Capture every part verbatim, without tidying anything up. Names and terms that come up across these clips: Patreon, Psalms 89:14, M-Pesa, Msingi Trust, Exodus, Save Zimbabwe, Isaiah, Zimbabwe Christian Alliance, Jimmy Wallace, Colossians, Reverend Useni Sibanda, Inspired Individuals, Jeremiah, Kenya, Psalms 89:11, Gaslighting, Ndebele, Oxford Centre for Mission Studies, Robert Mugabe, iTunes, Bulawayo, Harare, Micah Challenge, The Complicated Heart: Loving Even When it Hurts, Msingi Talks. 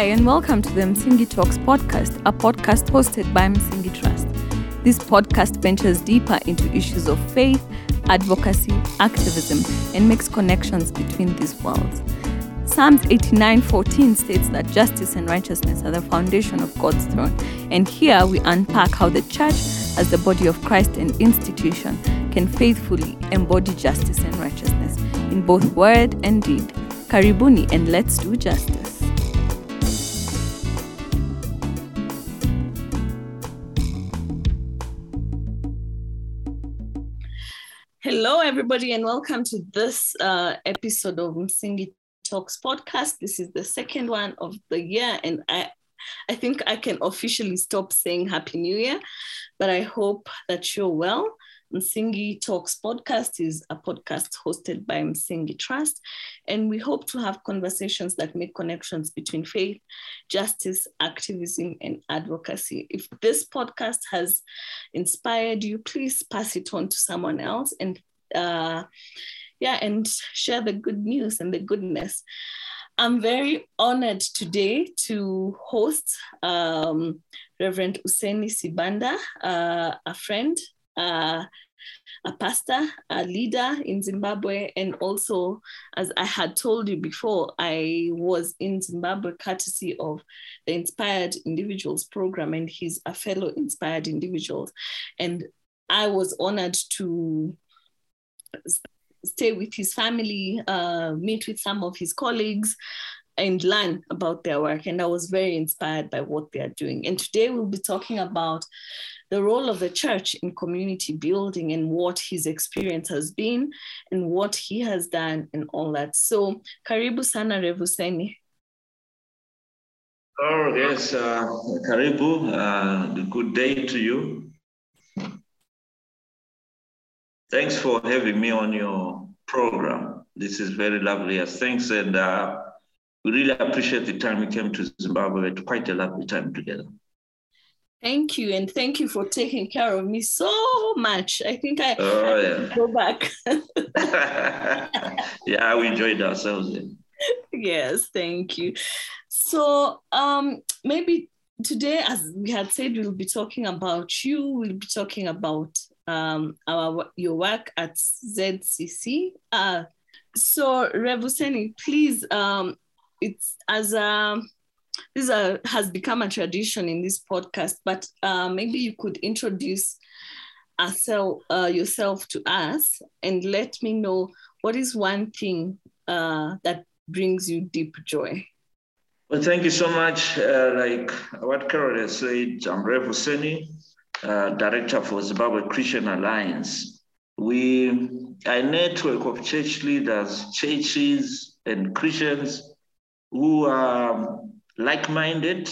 Hi and welcome to the Msingi Talks podcast, a podcast hosted by Msingi Trust. This podcast ventures deeper into issues of faith, advocacy, activism, and makes connections between these worlds. Psalms eighty-nine fourteen states that justice and righteousness are the foundation of God's throne, and here we unpack how the church, as the body of Christ and institution, can faithfully embody justice and righteousness in both word and deed. Karibuni and let's do justice. Hello, everybody, and welcome to this uh, episode of Msingi Talks podcast. This is the second one of the year, and I, I think I can officially stop saying Happy New Year, but I hope that you're well. Msingi Talks podcast is a podcast hosted by Msingi Trust, and we hope to have conversations that make connections between faith, justice, activism, and advocacy. If this podcast has inspired you, please pass it on to someone else and uh, yeah, and share the good news and the goodness. I'm very honored today to host um, Reverend Useni Sibanda, uh, a friend, Uh, a pastor, a leader in Zimbabwe, and also, as I had told you before, I was in Zimbabwe courtesy of the Inspired Individuals program, and he's a fellow Inspired Individuals, and I was honored to stay with his family, uh, meet with some of his colleagues, and learn about their work, and I was very inspired by what they are doing. And today we'll be talking about the role of the church in community building and what his experience has been and what he has done and all that. So, karibu sana Rev Useni. Oh, yes, uh, karibu. Uh, good day to you. Thanks for having me on your program. This is very lovely. Thanks, and uh, we really appreciate the time we came to Zimbabwe. We had quite a lovely time together. Thank you, and thank you for taking care of me so much. I think I, oh, I yeah. go back. Yeah, we enjoyed ourselves. Yeah. Yes, thank you. So um, maybe today, as we had said, we'll be talking about you. We'll be talking about um, our your work at Z C C. Uh, so Rev Useni, please, um, it's as a... This a, has become a tradition in this podcast, but uh, maybe you could introduce ourself, uh, yourself to us and let me know what is one thing uh, that brings you deep joy. Well, thank you so much. Uh, like what Carol has said, I'm Rev Useni, uh, Director for Zimbabwe Christian Alliance. We are a network of church leaders, churches, and Christians who are like-minded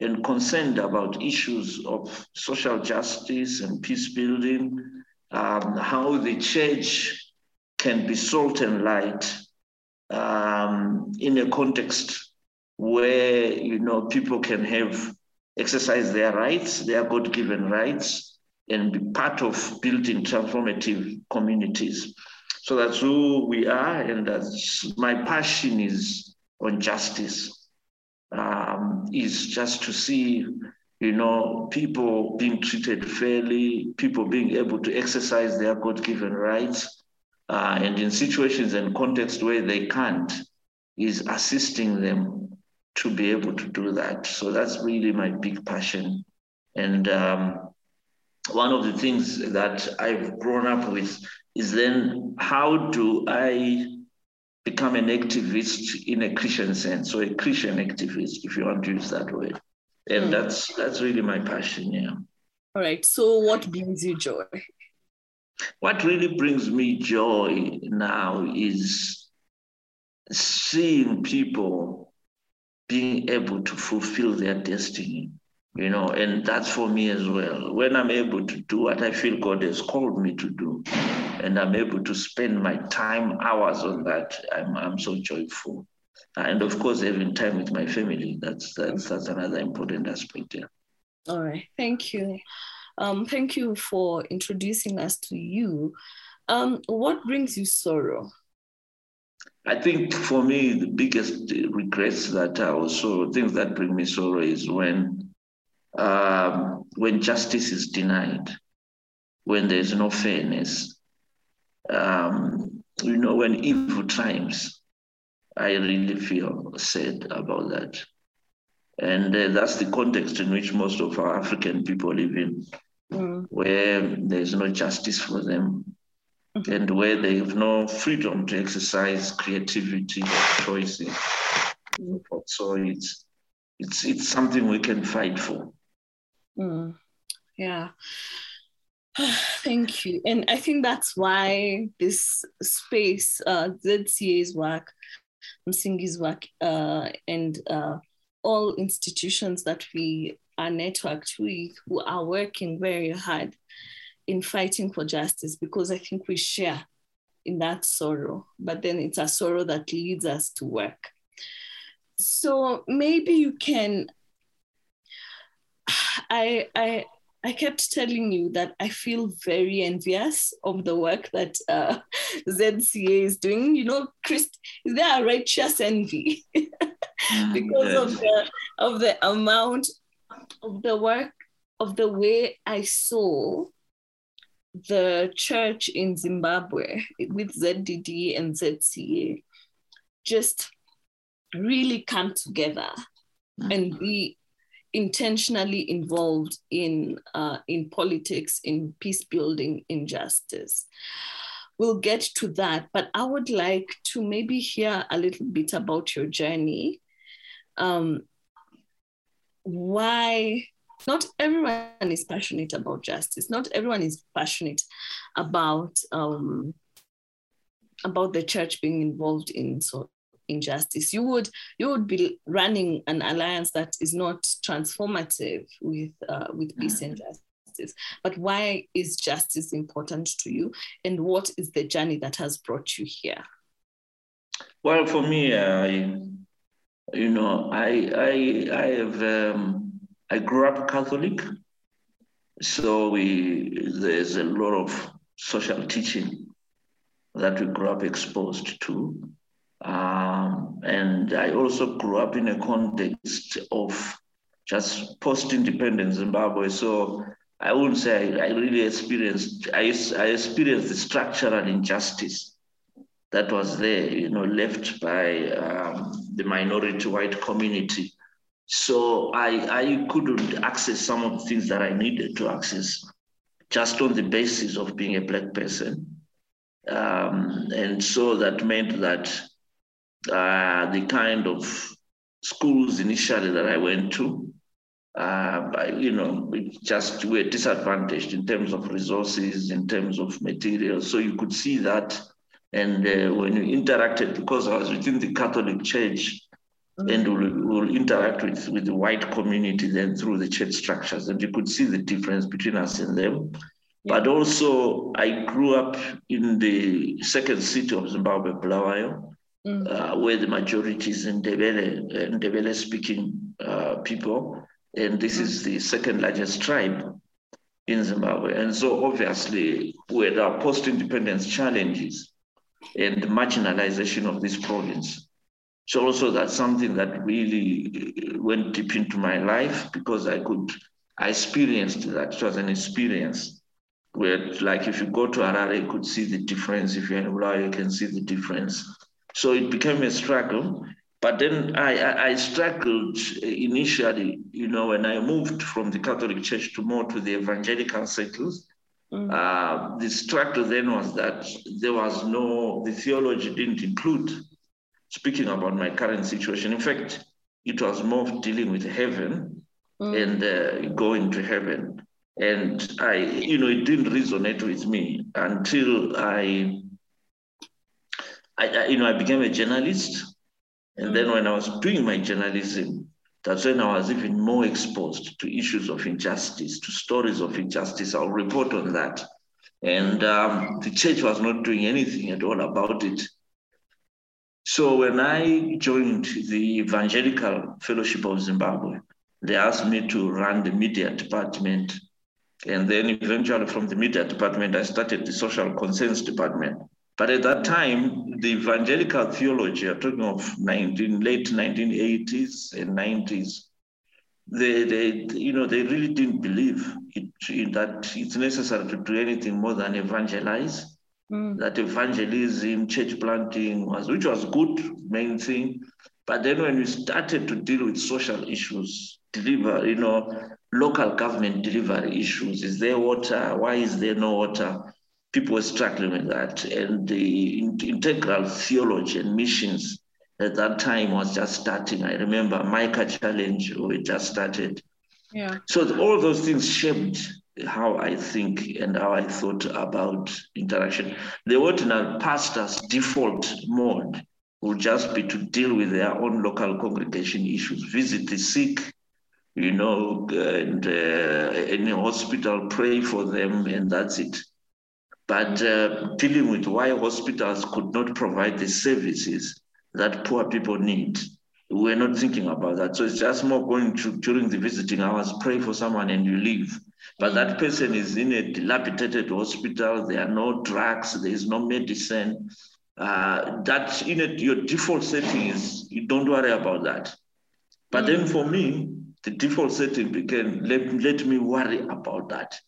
and concerned about issues of social justice and peace building, um, how the church can be salt and light um, in a context where, you know, people can have exercise their rights, their God-given rights, and be part of building transformative communities. So that's who we are, and that's my passion is on justice. Um, is just to see, you know, people being treated fairly, people being able to exercise their God-given rights, uh, and in situations and contexts where they can't, is assisting them to be able to do that. So that's really my big passion. And um, one of the things that I've grown up with is then how do I become an activist in a Christian sense, or a Christian activist, if you want to use that word. And mm. that's that's really my passion, yeah. All right, so what brings you joy? What really brings me joy now is seeing people being able to fulfill their destiny, you know, and that's for me as well. When I'm able to do what I feel God has called me to do, and I'm able to spend my time, hours on that, I'm I'm so joyful. And of course, having time with my family, that's that's that's another important aspect, yeah. All right, thank you. Um, thank you for introducing us to you. Um, what brings you sorrow? I think for me, the biggest regrets that I also, things that bring me sorrow is when um, when justice is denied, when there's no fairness, um, you know, when evil triumphs. I really feel sad about that. And uh, that's the context in which most of our African people live in, mm. where there's no justice for them, mm-hmm. and where they have no freedom to exercise creativity or choices. Mm. So it's, it's, it's something we can fight for. Mm. Yeah. Thank you. And I think that's why this space, uh, Z C A's work, Msingi's work, uh, and uh, all institutions that we are networked with who are working very hard in fighting for justice, because I think we share in that sorrow, but then it's a sorrow that leads us to work. So maybe you can, I, I, I kept telling you that I feel very envious of the work that uh, Z C A is doing. You know, Chris, is there a righteous envy because of the of the amount of the work, of the way I saw the church in Zimbabwe with Z D D and Z C A just really come together and be intentionally involved in uh, in politics, in peace building, in justice. We'll get to that, but I would like to maybe hear a little bit about your journey. Um, why not everyone is passionate about justice? Not everyone is passionate about um, about the church being involved in so. injustice. You would you would be running an alliance that is not transformative with uh, with peace and justice. But why is justice important to you, and what is the journey that has brought you here? Well, for me, I you know I I I have um, I grew up Catholic, so we there's a lot of social teaching that we grew up exposed to. Um, and I also grew up in a context of just post-independent Zimbabwe. So I wouldn't say I, I really experienced, I, I experienced the structural injustice that was there, you know, left by um, the minority white community. So I, I couldn't access some of the things that I needed to access just on the basis of being a Black person. Um, and so that meant that Uh, the kind of schools initially that I went to, uh, I, you know, it just were disadvantaged in terms of resources, in terms of materials. So you could see that. And uh, when you interacted, because I was within the Catholic Church, mm-hmm. and we'll, we'll interact with, with the white community then through the church structures. And you could see the difference between us and them. Yeah. But also, I grew up in the second city of Zimbabwe, Bulawayo. Mm-hmm. Uh, where the majority is Ndebele, Ndebele-speaking uh, people, and this mm-hmm. is the second largest tribe in Zimbabwe. And so obviously, with our post-independence challenges and the marginalization of this province, so also that's something that really went deep into my life, because I could, I experienced that. It was an experience where, like, if you go to Harare, you could see the difference. If you're in Bulawayo, you can see the difference. So it became a struggle, but then I, I, I struggled initially, you know, when I moved from the Catholic Church to more to the evangelical circles. Mm. Uh, the struggle then was that there was no, the theology didn't include speaking about my current situation. In fact, it was more dealing with heaven mm. and uh, going to heaven. And I, you know, it didn't resonate with me until I, I, you know, I became a journalist, and then when I was doing my journalism, that's when I was even more exposed to issues of injustice, to stories of injustice. I'll report on that. And um, the church was not doing anything at all about it. So when I joined the Evangelical Fellowship of Zimbabwe, they asked me to run the media department. And then eventually from the media department, I started the social concerns department. But at that time, the evangelical theology, I'm talking of nineteen, late nineteen eighties and nineties, they, they, you know, they really didn't believe it, that it's necessary to do anything more than evangelize. Mm. That evangelism, church planting, was, which was good, main thing. But then when we started to deal with social issues, deliver, you know, local government delivery issues, is there water? Why is there no water? People were struggling with that. And the integral theology and missions at that time was just starting. I remember Micah Challenge, we just started. Yeah. So all those things shaped how I think and how I thought about interaction. The ordinary pastor's default mode would just be to deal with their own local congregation issues, visit the sick, you know, and uh, in a hospital, pray for them, and that's it. But uh, dealing with why hospitals could not provide the services that poor people need, we're not thinking about that. So it's just more going to, during the visiting hours, pray for someone and you leave. But that person is in a dilapidated hospital, there are no drugs, there is no medicine. Uh, that in it, your default setting is, you don't worry about that. But then for me, the default setting became, let, let me worry about that.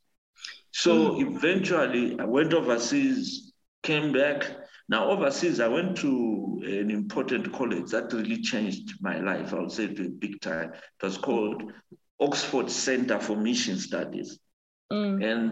So mm. eventually I went overseas, came back. Now overseas, I went to an important college that really changed my life, I would say, to a big time. It was called Oxford Centre for Mission Studies. Mm. And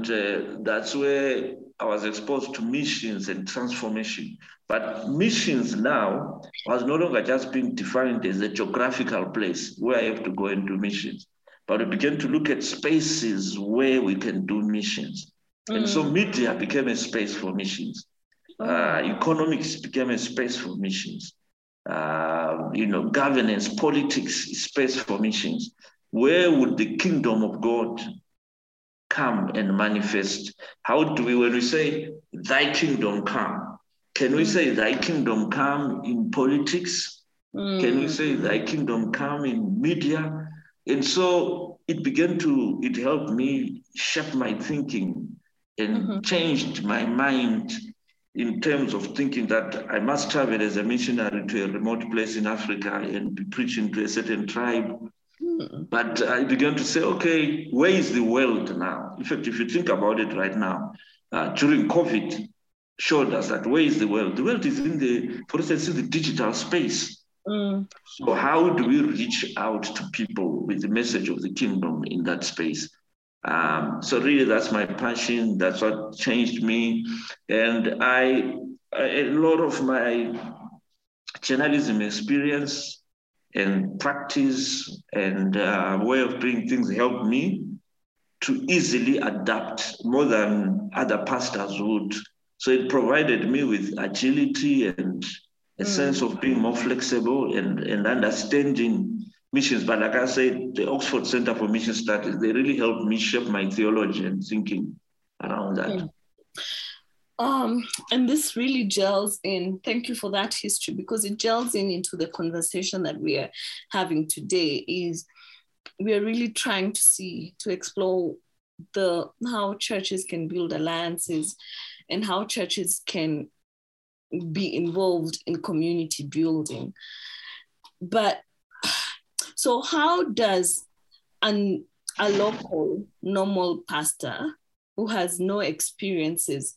uh, that's where I was exposed to missions and transformation. But missions now was no longer just being defined as a geographical place where I have to go and do missions. But we began to look at spaces where we can do missions. Mm. And so media became a space for missions. Oh. Uh, economics became a space for missions. Uh, you know, governance, politics, space for missions. Where would the kingdom of God come and manifest? How do we, when we say, thy kingdom come, can we say thy kingdom come in politics? Mm. Can we say thy kingdom come in media? And so it began to, it helped me shape my thinking and mm-hmm. changed my mind in terms of thinking that I must travel as a missionary to a remote place in Africa and be preaching to a certain tribe. Mm. But I began to say, okay, where is the world now? In fact, if you think about it right now, uh, during COVID showed us that where is the world? The world is in the, for instance, in the digital space. Mm. So how do we reach out to people with the message of the kingdom in that space? Um, so really, that's my passion. That's what changed me. And I, a lot of my journalism experience and practice and uh, way of doing things helped me to easily adapt more than other pastors would. So it provided me with agility and a sense of being more flexible and, and understanding missions. But like I said, the Oxford Centre for Mission Studies, they really helped me shape my theology and thinking around that. Um, and this really gels in, thank you for that history, because it gels in into the conversation that we are having today. Is we are really trying to see, to explore the how churches can build alliances and how churches can be involved in community building. But so how does an, a local normal pastor who has no experiences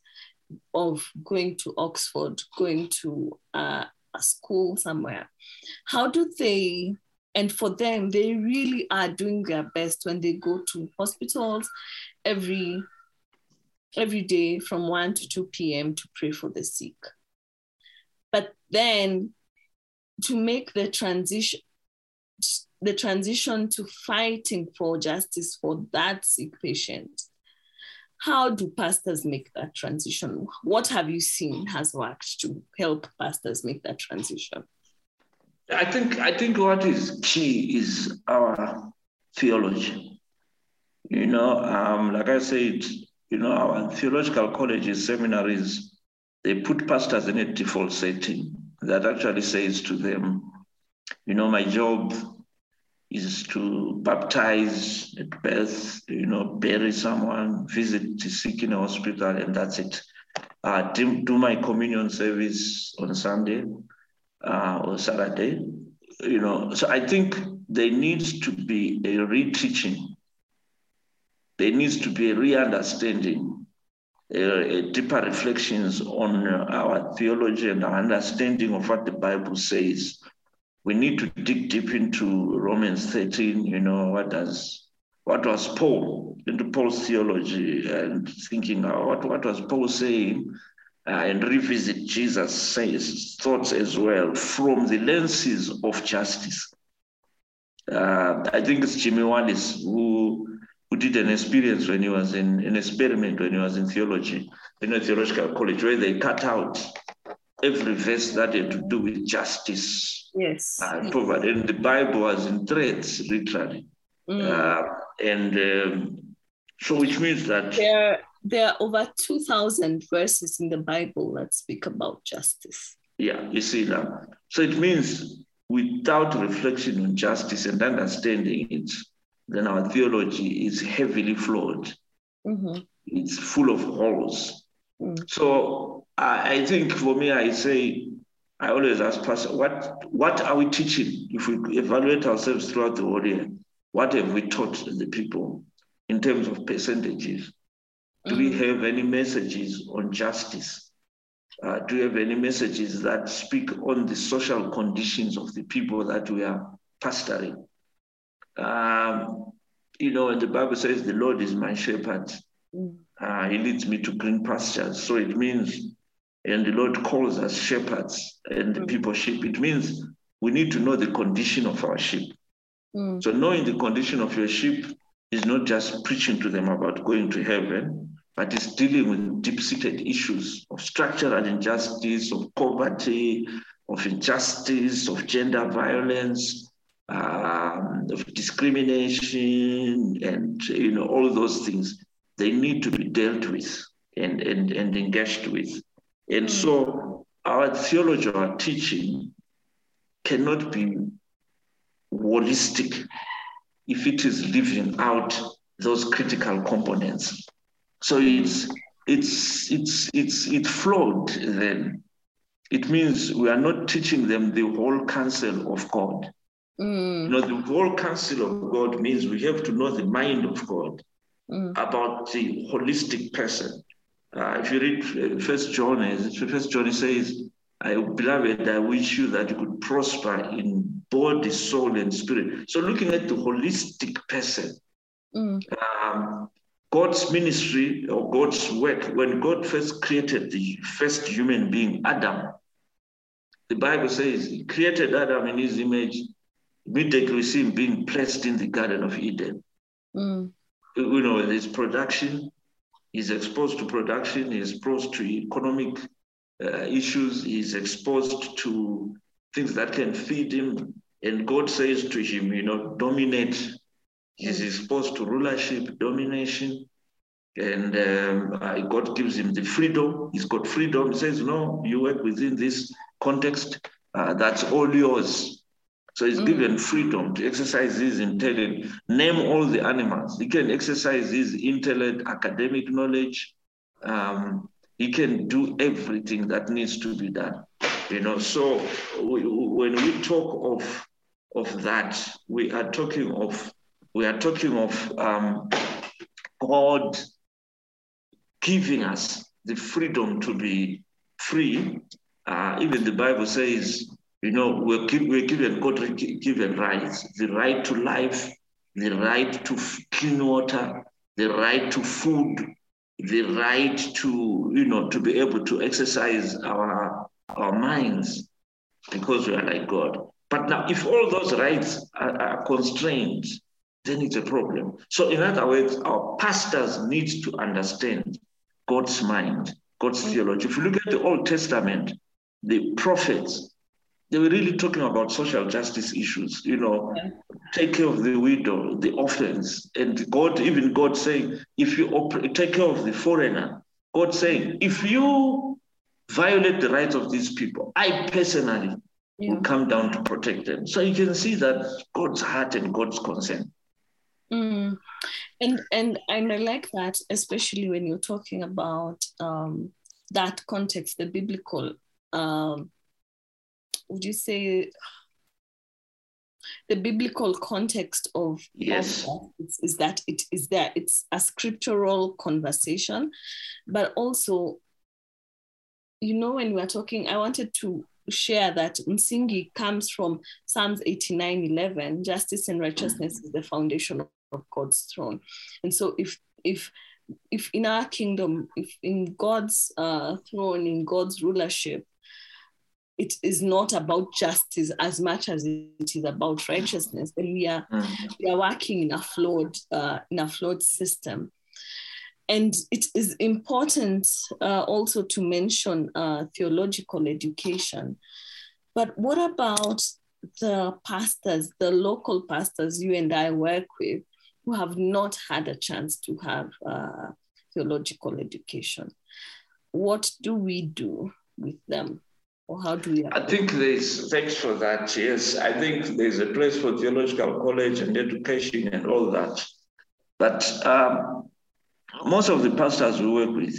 of going to Oxford, going to uh, a school somewhere, how do they, and for them, they really are doing their best when they go to hospitals every, every day from one to two p.m. to pray for the sick. But then to make the transition, the transition to fighting for justice for that sick patient, how do pastors make that transition? What have you seen has worked to help pastors make that transition? I think, I think what is key is our theology. You know, um, like I said, you know, our theological colleges, seminaries, they put pastors in a default setting that actually says to them, you know, my job is to baptize at birth, you know, bury someone, visit the sick in a hospital, and that's it. uh, do, do my communion service on Sunday uh, or Saturday. You know, so I think there needs to be a re-teaching. There needs to be a re-understanding, a, a deeper reflections on our theology and our understanding of what the Bible says. We need to dig deep into Romans thirteen, you know, what does... What was Paul, into Paul's theology, and thinking, what, what was Paul saying, uh, and revisit Jesus' thoughts as well from the lenses of justice. Uh, I think it's Jimmy Wallace who, who did an experience when he was in, an experiment when he was in theology, in a theological college, where they cut out every verse that had to do with justice. Yes. Uh, and the Bible was in threads, literally. Mm. Uh, and um, so which means that there, there are over two thousand verses in the Bible that speak about justice. Yeah, you see now. So it means without reflection on justice and understanding it, then our theology is heavily flawed. Mm-hmm. It's full of holes. Mm. So I, I think for me, I say, I always ask Pastor, what, what are we teaching if we evaluate ourselves throughout the whole year? What have we taught the people in terms of percentages? Do we have any messages on justice? Uh, do we have any messages that speak on the social conditions of the people that we are pastoring? Um, you know, and the Bible says, the Lord is my shepherd. Uh, he leads me to green pastures. So it means, and the Lord calls us shepherds and the people sheep. It means we need to know the condition of our sheep. So knowing the condition of your sheep is not just preaching to them about going to heaven, but it's dealing with deep-seated issues of structural injustice, of poverty, of injustice, of gender violence, um, of discrimination, and you know all those things. They need to be dealt with and, and, and engaged with. And so our theology, our teaching cannot be holistic if it is leaving out those critical components. So it's it's it's it's it's flawed then. It means we are not teaching them the whole counsel of God. Mm. You know, the whole counsel of God means we have to know the mind of God mm. about the holistic person. Uh, if you read First John, First John says, I, beloved, I wish you that you could prosper in body, soul, and spirit. So looking at the holistic person, mm. um, God's ministry or God's work, when God first created the first human being, Adam, the Bible says he created Adam in his image. Immediately we see him being placed in the Garden of Eden. Mm. You know, there's production. He's exposed to production. He's exposed to economic Uh, issues, he's exposed to things that can feed him, and God says to him, you know, dominate. He's exposed to rulership, domination, and um, uh, God gives him the freedom. He's got freedom. He says, no, you work within this context. Uh, that's all yours. So he's mm. given freedom to exercise his intellect, name all the animals. He can exercise his intellect, academic knowledge, um, he can do everything that needs to be done, you know. So we, when we talk of of that, we are talking of we are talking of um, God giving us the freedom to be free. Uh, even the Bible says, you know, we're, give, we're given God given rights: the right to life, the right to clean water, the right to food, the right to, you know, to be able to exercise our, our minds because we are like God. But now, if all those rights are, are constrained, then it's a problem. So in other words, our pastors need to understand God's mind, God's theology. If you look at the Old Testament, the prophets, they were really talking about social justice issues, you know, yeah. Take care of the widow, the orphans, and God, even God saying, if you op- take care of the foreigner, God saying, if you violate the rights of these people, I personally yeah. will come down to protect them. So you can see that God's heart and God's concern. Mm. And, and, and I like that, especially when you're talking about um, that context, the biblical, um, would you say the biblical context of, yes. of that is, is that it is there, it's a scriptural conversation, but also, you know, when we are talking, I wanted to share that Msingi comes from Psalms eighty-nine eleven, justice and righteousness is the foundation of God's throne. And so if if if in our kingdom, if in God's uh, throne, in God's rulership, it is not about justice as much as it is about righteousness, then we are we are working in a flawed uh, in a flawed system. And it is important uh, also to mention uh, theological education. But what about the pastors, the local pastors you and I work with, who have not had a chance to have uh, theological education? What do we do with them? Or how do we? I think there's, thanks for that, yes. I think there's a place for theological college and education and all that. But um, most of the pastors we work with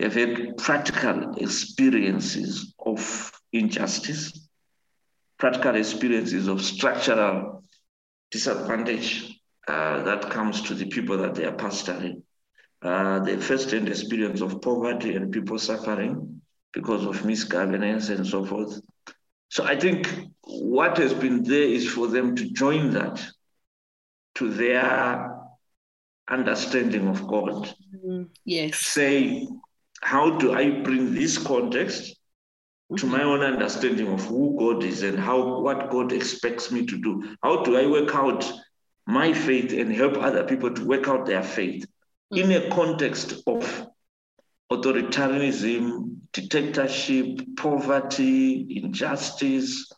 have had practical experiences of injustice, practical experiences of structural disadvantage uh, that comes to the people that they are pastoring. Uh, they first-hand experience of poverty and people suffering because of misgovernance and so forth. So I think what has been there is for them to join that to their understanding of God. Yes. Say, how do I bring this context mm-hmm. to my own understanding of who God is and how what God expects me to do? How do I work out my faith and help other people to work out their faith mm-hmm. in a context of authoritarianism, dictatorship, poverty, injustice,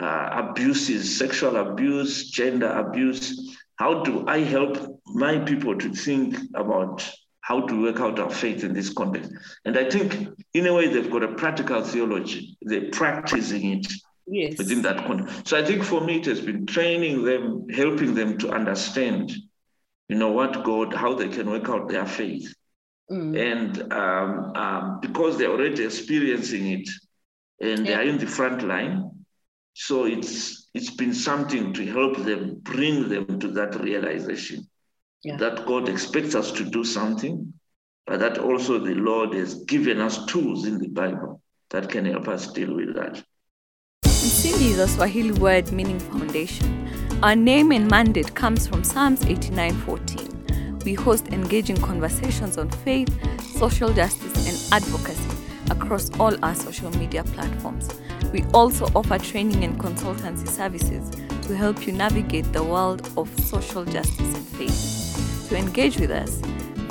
uh, abuses, sexual abuse, gender abuse? How do I help my people to think about how to work out our faith in this context? And I think, in a way, they've got a practical theology. They're practicing it yes. within that context. So I think for me, it has been training them, helping them to understand, you know, what God, how they can work out their faith. Mm. And um, um, because they're already experiencing it and yeah. they are in the front line, so it's it's been something to help them, bring them to that realization yeah. that God expects us to do something, but that also the Lord has given us tools in the Bible that can help us deal with that. Msingi is a Swahili word meaning foundation. Our name and mandate comes from Psalms eighty-nine fourteen. We host engaging conversations on faith, social justice, and advocacy across all our social media platforms. We also offer training and consultancy services to help you navigate the world of social justice and faith. To engage with us,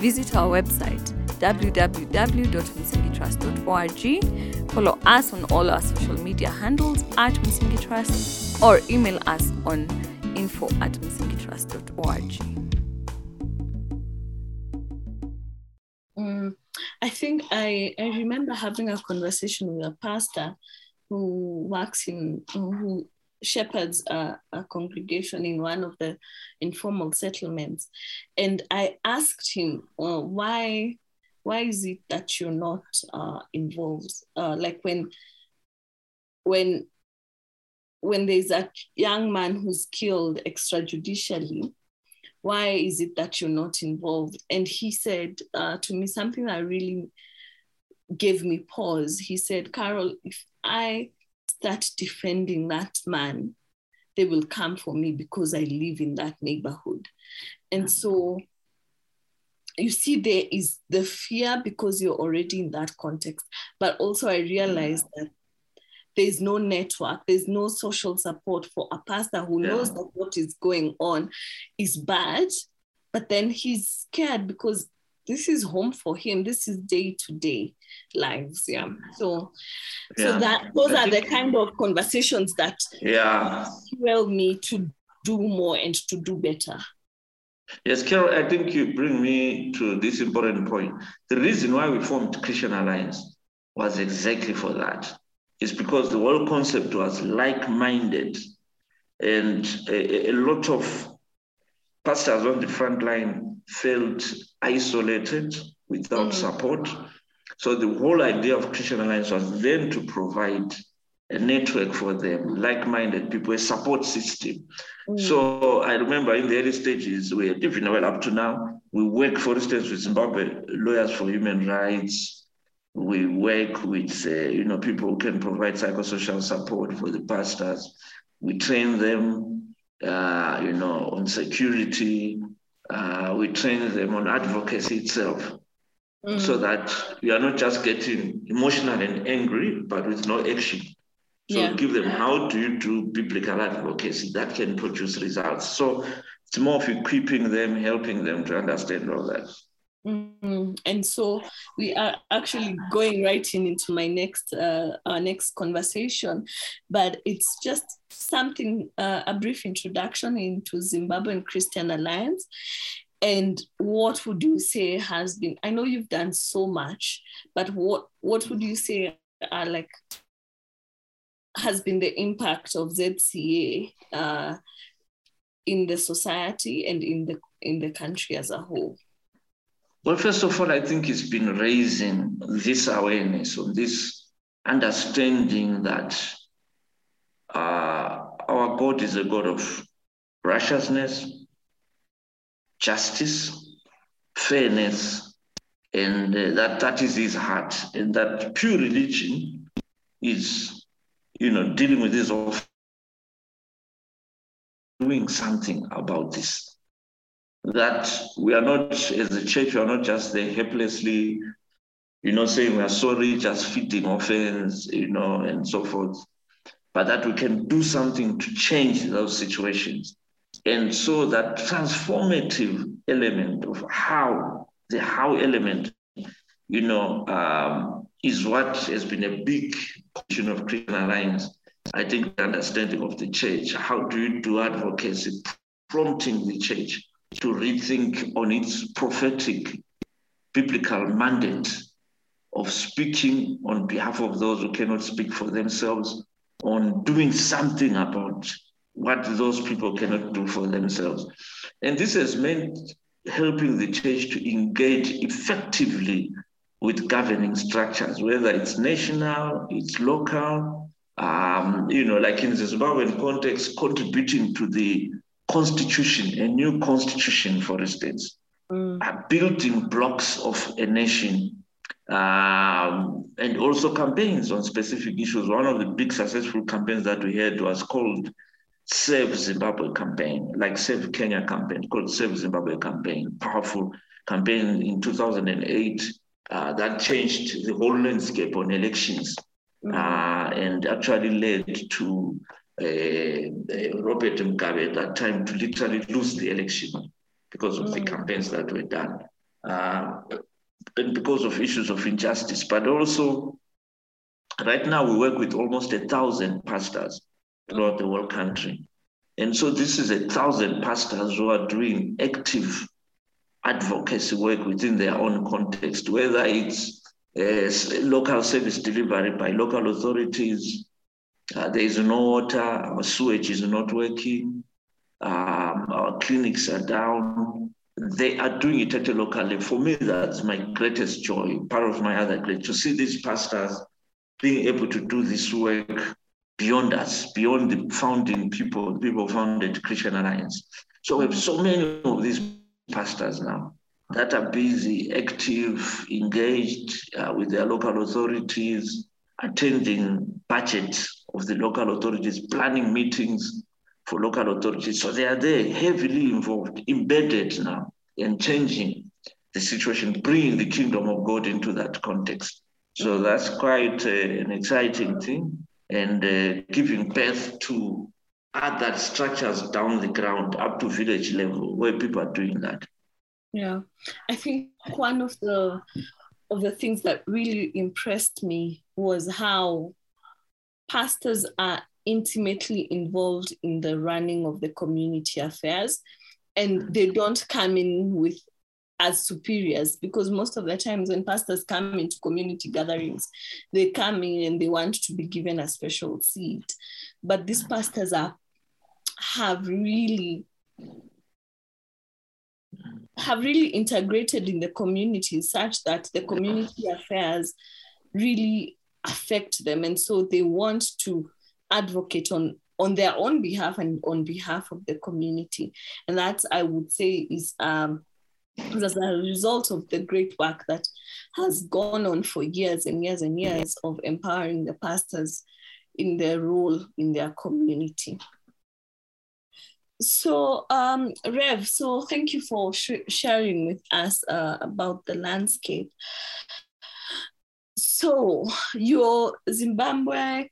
visit our website w w w dot msingi trust dot org, follow us on all our social media handles at Msingi Trust, or email us on info at msingi trust dot org. I think I, I remember having a conversation with a pastor who works in, who shepherds a, a congregation in one of the informal settlements. And I asked him, uh, why, why is it that you're not uh, involved? Uh, like when, when, when there's a young man who's killed extrajudicially, why is it that you're not involved? And he said uh, to me something that really gave me pause. He said, Carol, if I start defending that man, they will come for me because I live in that neighborhood. And so you see, there is the fear because you're already in that context. But also I realized that there's no network, there's no social support for a pastor who yeah. knows that what is going on is bad, but then he's scared because this is home for him. This is day-to-day lives, yeah. So, yeah. so that those are the kind of conversations that yeah. fuel me to do more and to do better. Yes, Carol, I think you bring me to this important point. The reason why we formed Christian Alliance was exactly for that. It's because the whole concept was like-minded, and a, a lot of pastors on the front line felt isolated, without mm-hmm. support, So the whole idea of Christian Alliance was then to provide a network for them, like-minded people, a support system. Mm. So I remember in the early stages, we are even well up to now, we work, for instance, with Zimbabwe Lawyers for Human Rights. We work with, uh, you know, people who can provide psychosocial support for the pastors. We train them, uh, you know, on security. Uh, we train them on advocacy itself. Mm. So that you are not just getting emotional and angry, but with no action. So yeah. Give them, how do you do biblical advocacy that can produce results? So it's more of equipping them, helping them to understand all that. Mm-hmm. And so we are actually going right in into my next, uh, our next conversation, but it's just something, uh, a brief introduction into Zimbabwean Christian Alliance. And what would you say has been, I know you've done so much, but what, what would you say are like, has been the impact of Z C A uh, in the society and in the in the country as a whole? Well, first of all, I think it's been raising this awareness or this understanding that uh, our God is a God of righteousness, justice, fairness, and uh, that that is his heart, and that pure religion is, you know, dealing with this or doing something about this. That we are not, as a church, we are not just there helplessly, you know, saying we are sorry, just feeding offense, you know, and so forth, but that we can do something to change those situations. And so that transformative element of how, the how element, you know, um, is what has been a big question of Christian Alliance. I think the understanding of the church, how do you do advocacy, prompting the church to rethink on its prophetic, biblical mandate of speaking on behalf of those who cannot speak for themselves, on doing something about what those people cannot do for themselves. And this has meant helping the church to engage effectively with governing structures, whether it's national, it's local, um, you know, like in the Zimbabwean context, contributing to the constitution, a new constitution, for instance, mm. uh, building blocks of a nation, um, and also campaigns on specific issues. One of the big successful campaigns that we had was called Save Zimbabwe campaign, like Save Kenya campaign, called Save Zimbabwe campaign, powerful campaign in two thousand eight. Uh, that changed the whole landscape on elections, uh, and actually led to uh, uh, Robert Mugabe at that time to literally lose the election because of mm. the campaigns that were done, uh, and because of issues of injustice. But also, right now we work with almost a thousand pastors throughout the whole country. And so this is a thousand pastors who are doing active advocacy work within their own context, whether it's uh, local service delivery by local authorities, uh, there is no water, our sewage is not working, um, our clinics are down. They are doing it at a local level. For me, that's my greatest joy, part of my other great, to see these pastors being able to do this work beyond us, beyond the founding people, people founded Christian Alliance. So we have so many of these pastors now that are busy, active, engaged uh, with their local authorities, attending budgets of the local authorities, planning meetings for local authorities. So they are there, heavily involved, embedded now in changing the situation, bringing the kingdom of God into that context. So that's quite uh, an exciting thing, and uh, giving birth to add that structures down the ground up to village level where people are doing that. Yeah, I think one of the of the things that really impressed me was how pastors are intimately involved in the running of the community affairs, and they don't come in with as superiors, because most of the times when pastors come into community gatherings, they come in and they want to be given a special seat. But these pastors are have really have really integrated in the community such that the community affairs really affect them. And so they want to advocate on, on their own behalf and on behalf of the community. And that, I would say, is um, as a result of the great work that has gone on for years and years and years of empowering the pastors in their role in their community. So, um, Rev, so thank you for sh sharing with us uh, about the landscape. So, your Zimbabwe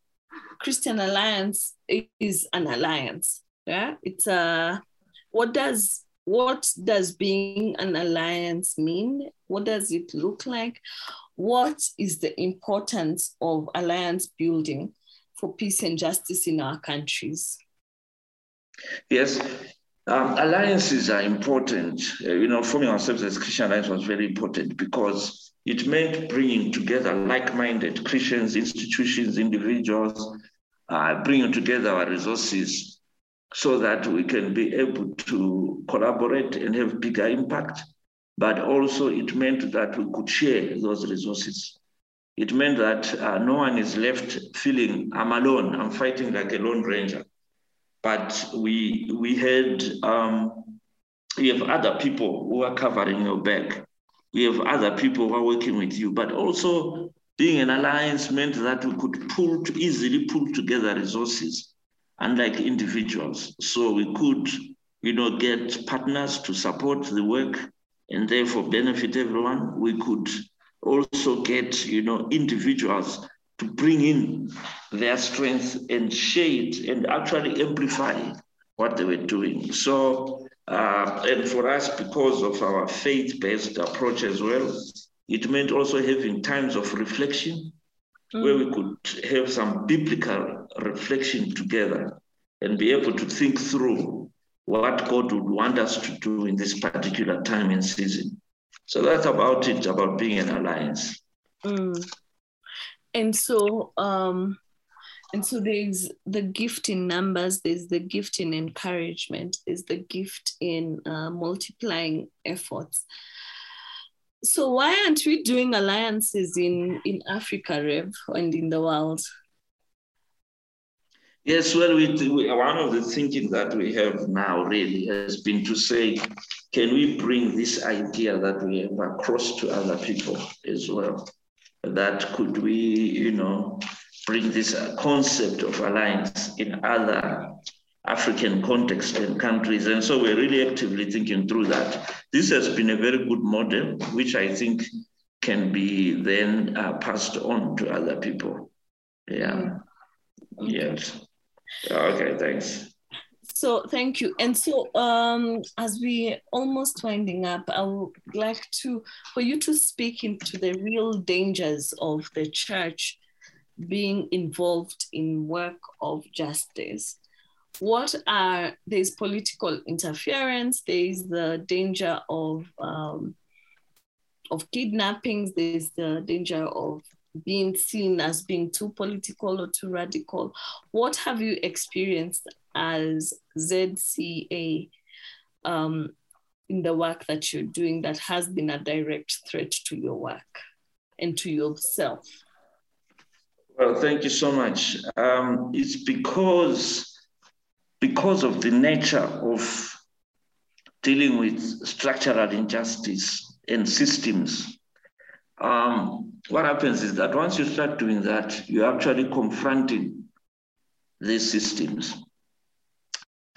Christian Alliance is an alliance, yeah? It's a, what does, what does being an alliance mean? What does it look like? What is the importance of alliance building for peace and justice in our countries? Yes, um, alliances are important. Uh, you know, forming ourselves as Christian Alliance was very important because it meant bringing together like-minded Christians, institutions, individuals, uh, bringing together our resources so that we can be able to collaborate and have bigger impact. But also it meant that we could share those resources. It meant that uh, no one is left feeling, I'm alone, I'm fighting like a lone ranger. But we we had um, we have other people who are covering your back. We have other people who are working with you. But also being an alliance meant that we could pull to easily pull together resources, unlike individuals. So we could, you know, get partners to support the work and therefore benefit everyone. We could also get, you know, individuals to bring in their strength and share it and actually amplify what they were doing. So, uh, and for us, because of our faith-based approach as well, it meant also having times of reflection mm. where we could have some biblical reflection together and be able to think through what God would want us to do in this particular time and season. So that's about it, about being an alliance. Mm. And so, um, and so there's the gift in numbers, there's the gift in encouragement, there's the gift in uh, multiplying efforts. So why aren't we doing alliances in, in Africa, Rev, and in the world? Yes, well, we, we, one of the thinking that we have now really has been to say, can we bring this idea that we have across to other people as well? That could we, you know, bring this concept of alliance in other African contexts and countries. And so we're really actively thinking through that. This has been a very good model, which I think can be then uh, passed on to other people. Yeah. Okay. Yes. Okay, thanks. So thank you. And so um, as we almost winding up, I would like to, for you to speak into the real dangers of the church being involved in work of justice. What are, there's political interference, there's the danger of, um, of kidnappings, there's the danger of being seen as being too political or too radical. What have you experienced as Z C A um, in the work that you're doing that has been a direct threat to your work and to yourself? Well, thank you so much. Um, it's because, because of the nature of dealing with structural injustice and systems. Um, what happens is that once you start doing that, you're actually confronting these systems.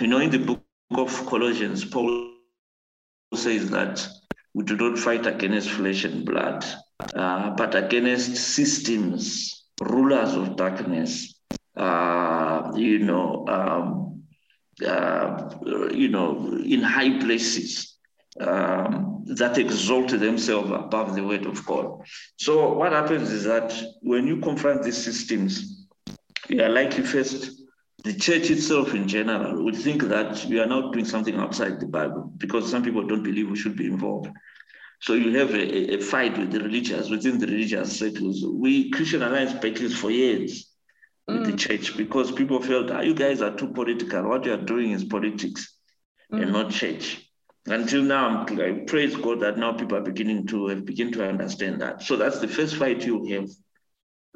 You know, in the book of Colossians, Paul says that we do not fight against flesh and blood, uh, but against systems, rulers of darkness, uh, you know, um, uh, you know, in high places um, that exalt themselves above the word of God. So what happens is that when you confront these systems, you are likely first. The church itself in general would think that we are not doing something outside the Bible because some people don't believe we should be involved. So you have a, a fight with the religious, within the religious circles. We, Christian Alliance, battles for years mm. with the church because people felt, oh, you guys are too political. What you are doing is politics mm. and not church. Until now, I'm, I praise God that now people are beginning to have begin to understand that. So that's the first fight you have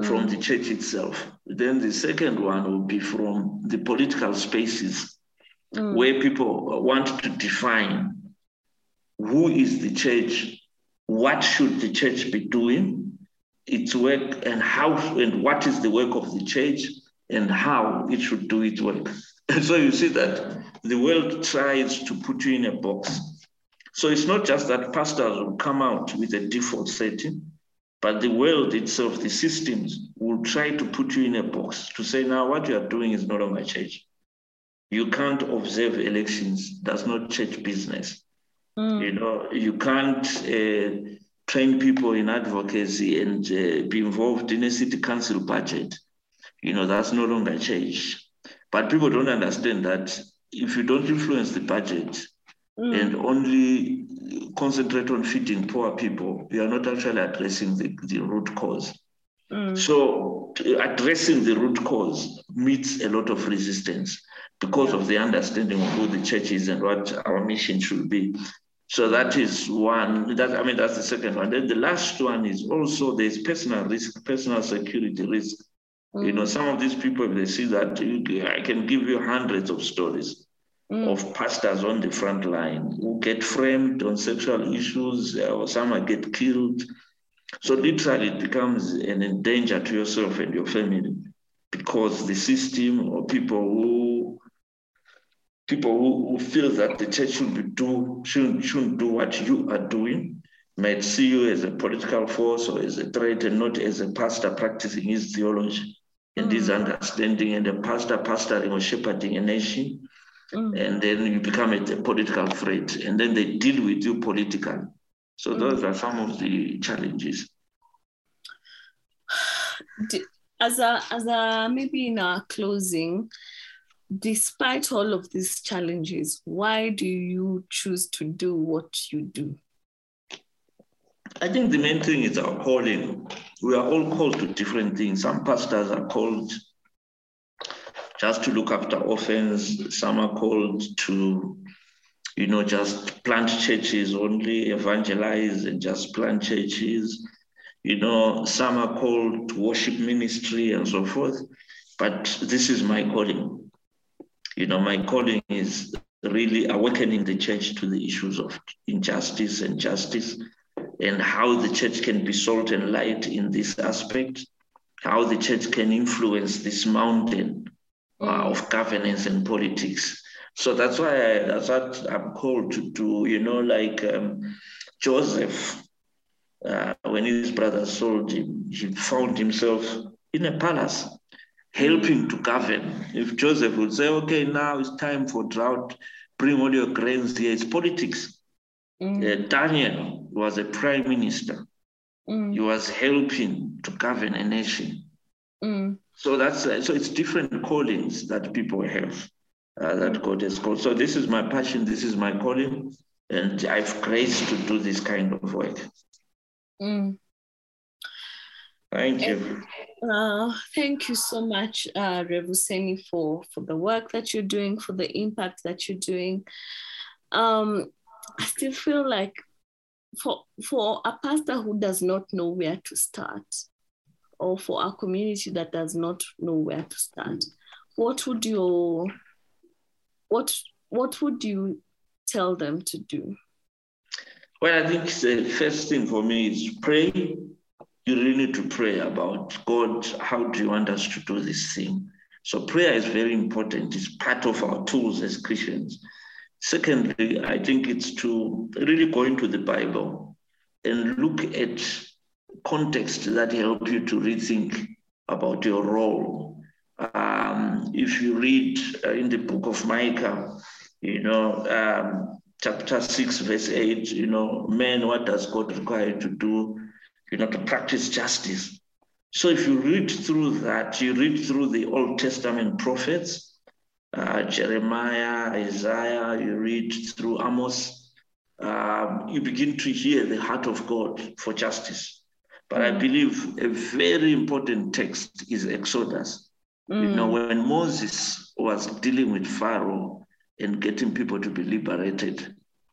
from mm. the church itself. Then the second one will be from the political spaces mm. where people want to define who is the church, what should the church be doing, its work, and how and what is the work of the church and how it should do its work. So you see that the world tries to put you in a box. So it's not just that pastors will come out with a default setting, but the world itself, the systems, will try to put you in a box to say, now what you are doing is not of my church. You can't observe elections. That's not church business. Mm. You know, you can't uh, train people in advocacy and uh, be involved in a city council budget. You know, that's no longer church. But people don't understand that if you don't influence the budget mm. and only concentrate on feeding poor people, you are not actually addressing the, the root cause. Mm. So addressing the root cause meets a lot of resistance because of the understanding of who the church is and what our mission should be. So that is one, that, I mean, that's the second one. Then the last one is also there's personal risk, personal security risk. Mm. You know, some of these people, if they see that, you, I can give you hundreds of stories mm. of pastors on the front line who get framed on sexual issues, or some get killed. So literally it becomes an endanger to yourself and your family because the system or people who people who, who feel that the church should be do, shouldn't, shouldn't do what you are doing might see you as a political force or as a threat and not as a pastor practicing his theology and his understanding, and a pastor pastoring or shepherding a nation, mm. and then you become a, a political threat, and then they deal with you politically. So mm. those are some of the challenges. As a, as a maybe in our closing, despite all of these challenges, why do you choose to do what you do? I think the main thing is our calling. We are all called to different things. Some pastors are called just to look after orphans. Some are called to, you know, just plant churches only, evangelize and just plant churches. You know, some are called to worship ministry and so forth. But this is my calling. You know, my calling is really awakening the church to the issues of injustice and justice, and how the church can be salt and light in this aspect, how the church can influence this mountain uh, of governance and politics. So that's why I, that's what I'm called to do, you know, like um, Joseph, uh, when his brother sold him, he found himself in a palace, helping to govern. If Joseph would say, okay, now it's time for drought, bring all your grains here, it's politics. Mm. Uh, Daniel was a prime minister. Mm. He was helping to govern a nation. Mm. So that's uh, so it's different callings that people have uh, that God has called. So this is my passion. This is my calling, and I've graced to do this kind of work. Mm. Thank you. And, uh, thank you so much, uh, Rev Useni, for for the work that you're doing, for the impact that you're doing. Um, I still feel like for for a pastor who does not know where to start, or for a community that does not know where to start, what would your what what would you tell them to do? Well, I think the first thing for me is pray. You really need to pray about God. How do you want us to do this thing? So prayer is very important. It's part of our tools as Christians. Secondly, I think it's to really go into the Bible and look at context that help you to rethink about your role. Um, if you read uh, in the book of Micah, you know, um, chapter six, verse eight, you know, man, what does God require you to do? You know, to practice justice. So if you read through that, you read through the Old Testament prophets, Uh, Jeremiah, Isaiah, you read through Amos, um, you begin to hear the heart of God for justice. But I believe a very important text is Exodus. Mm. You know, when Moses was dealing with Pharaoh and getting people to be liberated,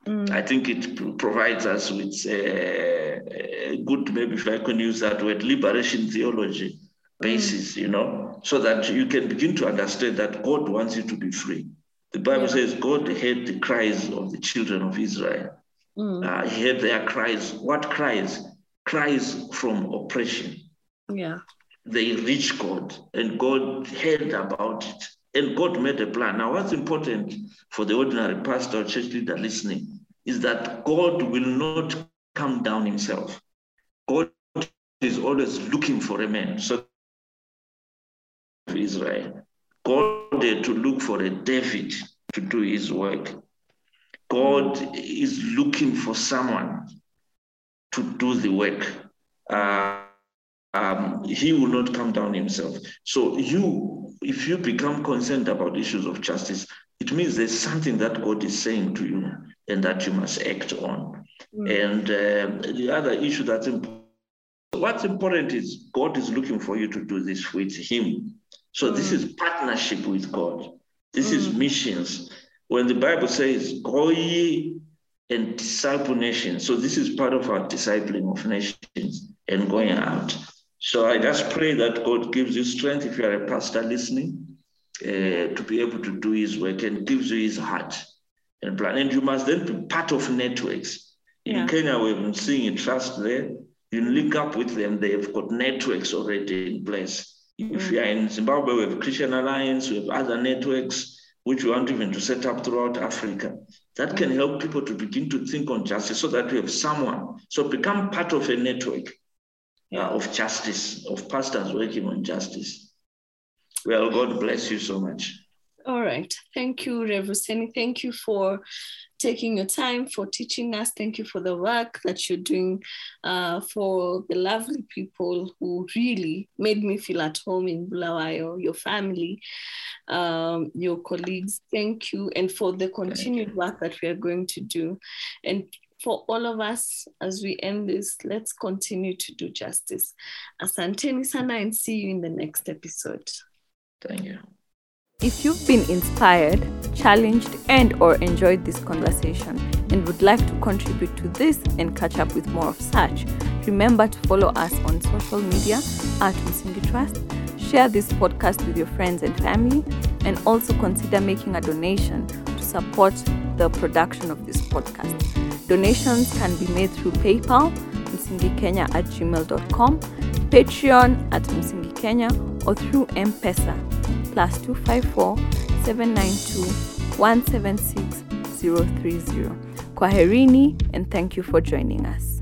Mm. I think it provides us with a, a good, maybe if I can use that word, liberation theology basis, mm. you know, so that you can begin to understand that God wants you to be free. The Bible yeah. says God heard the cries of the children of Israel. Mm. Uh, he heard their cries. What cries? Cries from oppression. Yeah. They reached God, and God heard about it. And God made a plan. Now, what's important for the ordinary pastor or church leader listening is that God will not come down himself. God is always looking for a man. So Israel, God had to look for a David to do his work. God is looking for someone to do the work. Uh, um, he will not come down himself. So you... if you become concerned about issues of justice, it means there's something that God is saying to you and that you must act on. Mm. And uh, the other issue that's important, what's important is God is looking for you to do this with him. So this mm. is partnership with God. This mm. is missions. When the Bible says, go ye and disciple nations. So this is part of our discipling of nations and going out. So I just pray that God gives you strength, if you are a pastor listening, uh, to be able to do his work, and gives you his heart and plan. And you must then be part of networks. In yeah. Kenya, we've been seeing a trust there. You link up with them. They've got networks already in place. Mm-hmm. If you are in Zimbabwe, we have Christian Alliance, we have other networks, which we want even to set up throughout Africa. That mm-hmm. can help people to begin to think on justice so that we have someone. So become part of a network. Yeah. Uh, of justice, of pastors working on justice. Well, God bless you so much. All right. Thank you, Reverend Useni. Thank you for taking your time, for teaching us. Thank you for the work that you're doing uh, for the lovely people who really made me feel at home in Bulawayo, your family, um, your colleagues. Thank you. And for the continued work that we are going to do. And for all of us, as we end this, let's continue to do justice. Asanteni sana, and see you in the next episode. Thank you. If you've been inspired, challenged, and or enjoyed this conversation and would like to contribute to this and catch up with more of such, remember to follow us on social media at Msingi Trust, share this podcast with your friends and family, and also consider making a donation to support the production of this podcast. Donations can be made through PayPal, msingikenya at gmail dot com, Patreon at msingikenya, or through M-Pesa, plus two five four, seven nine two, one seven six zero three zero. Kwaherini, and thank you for joining us.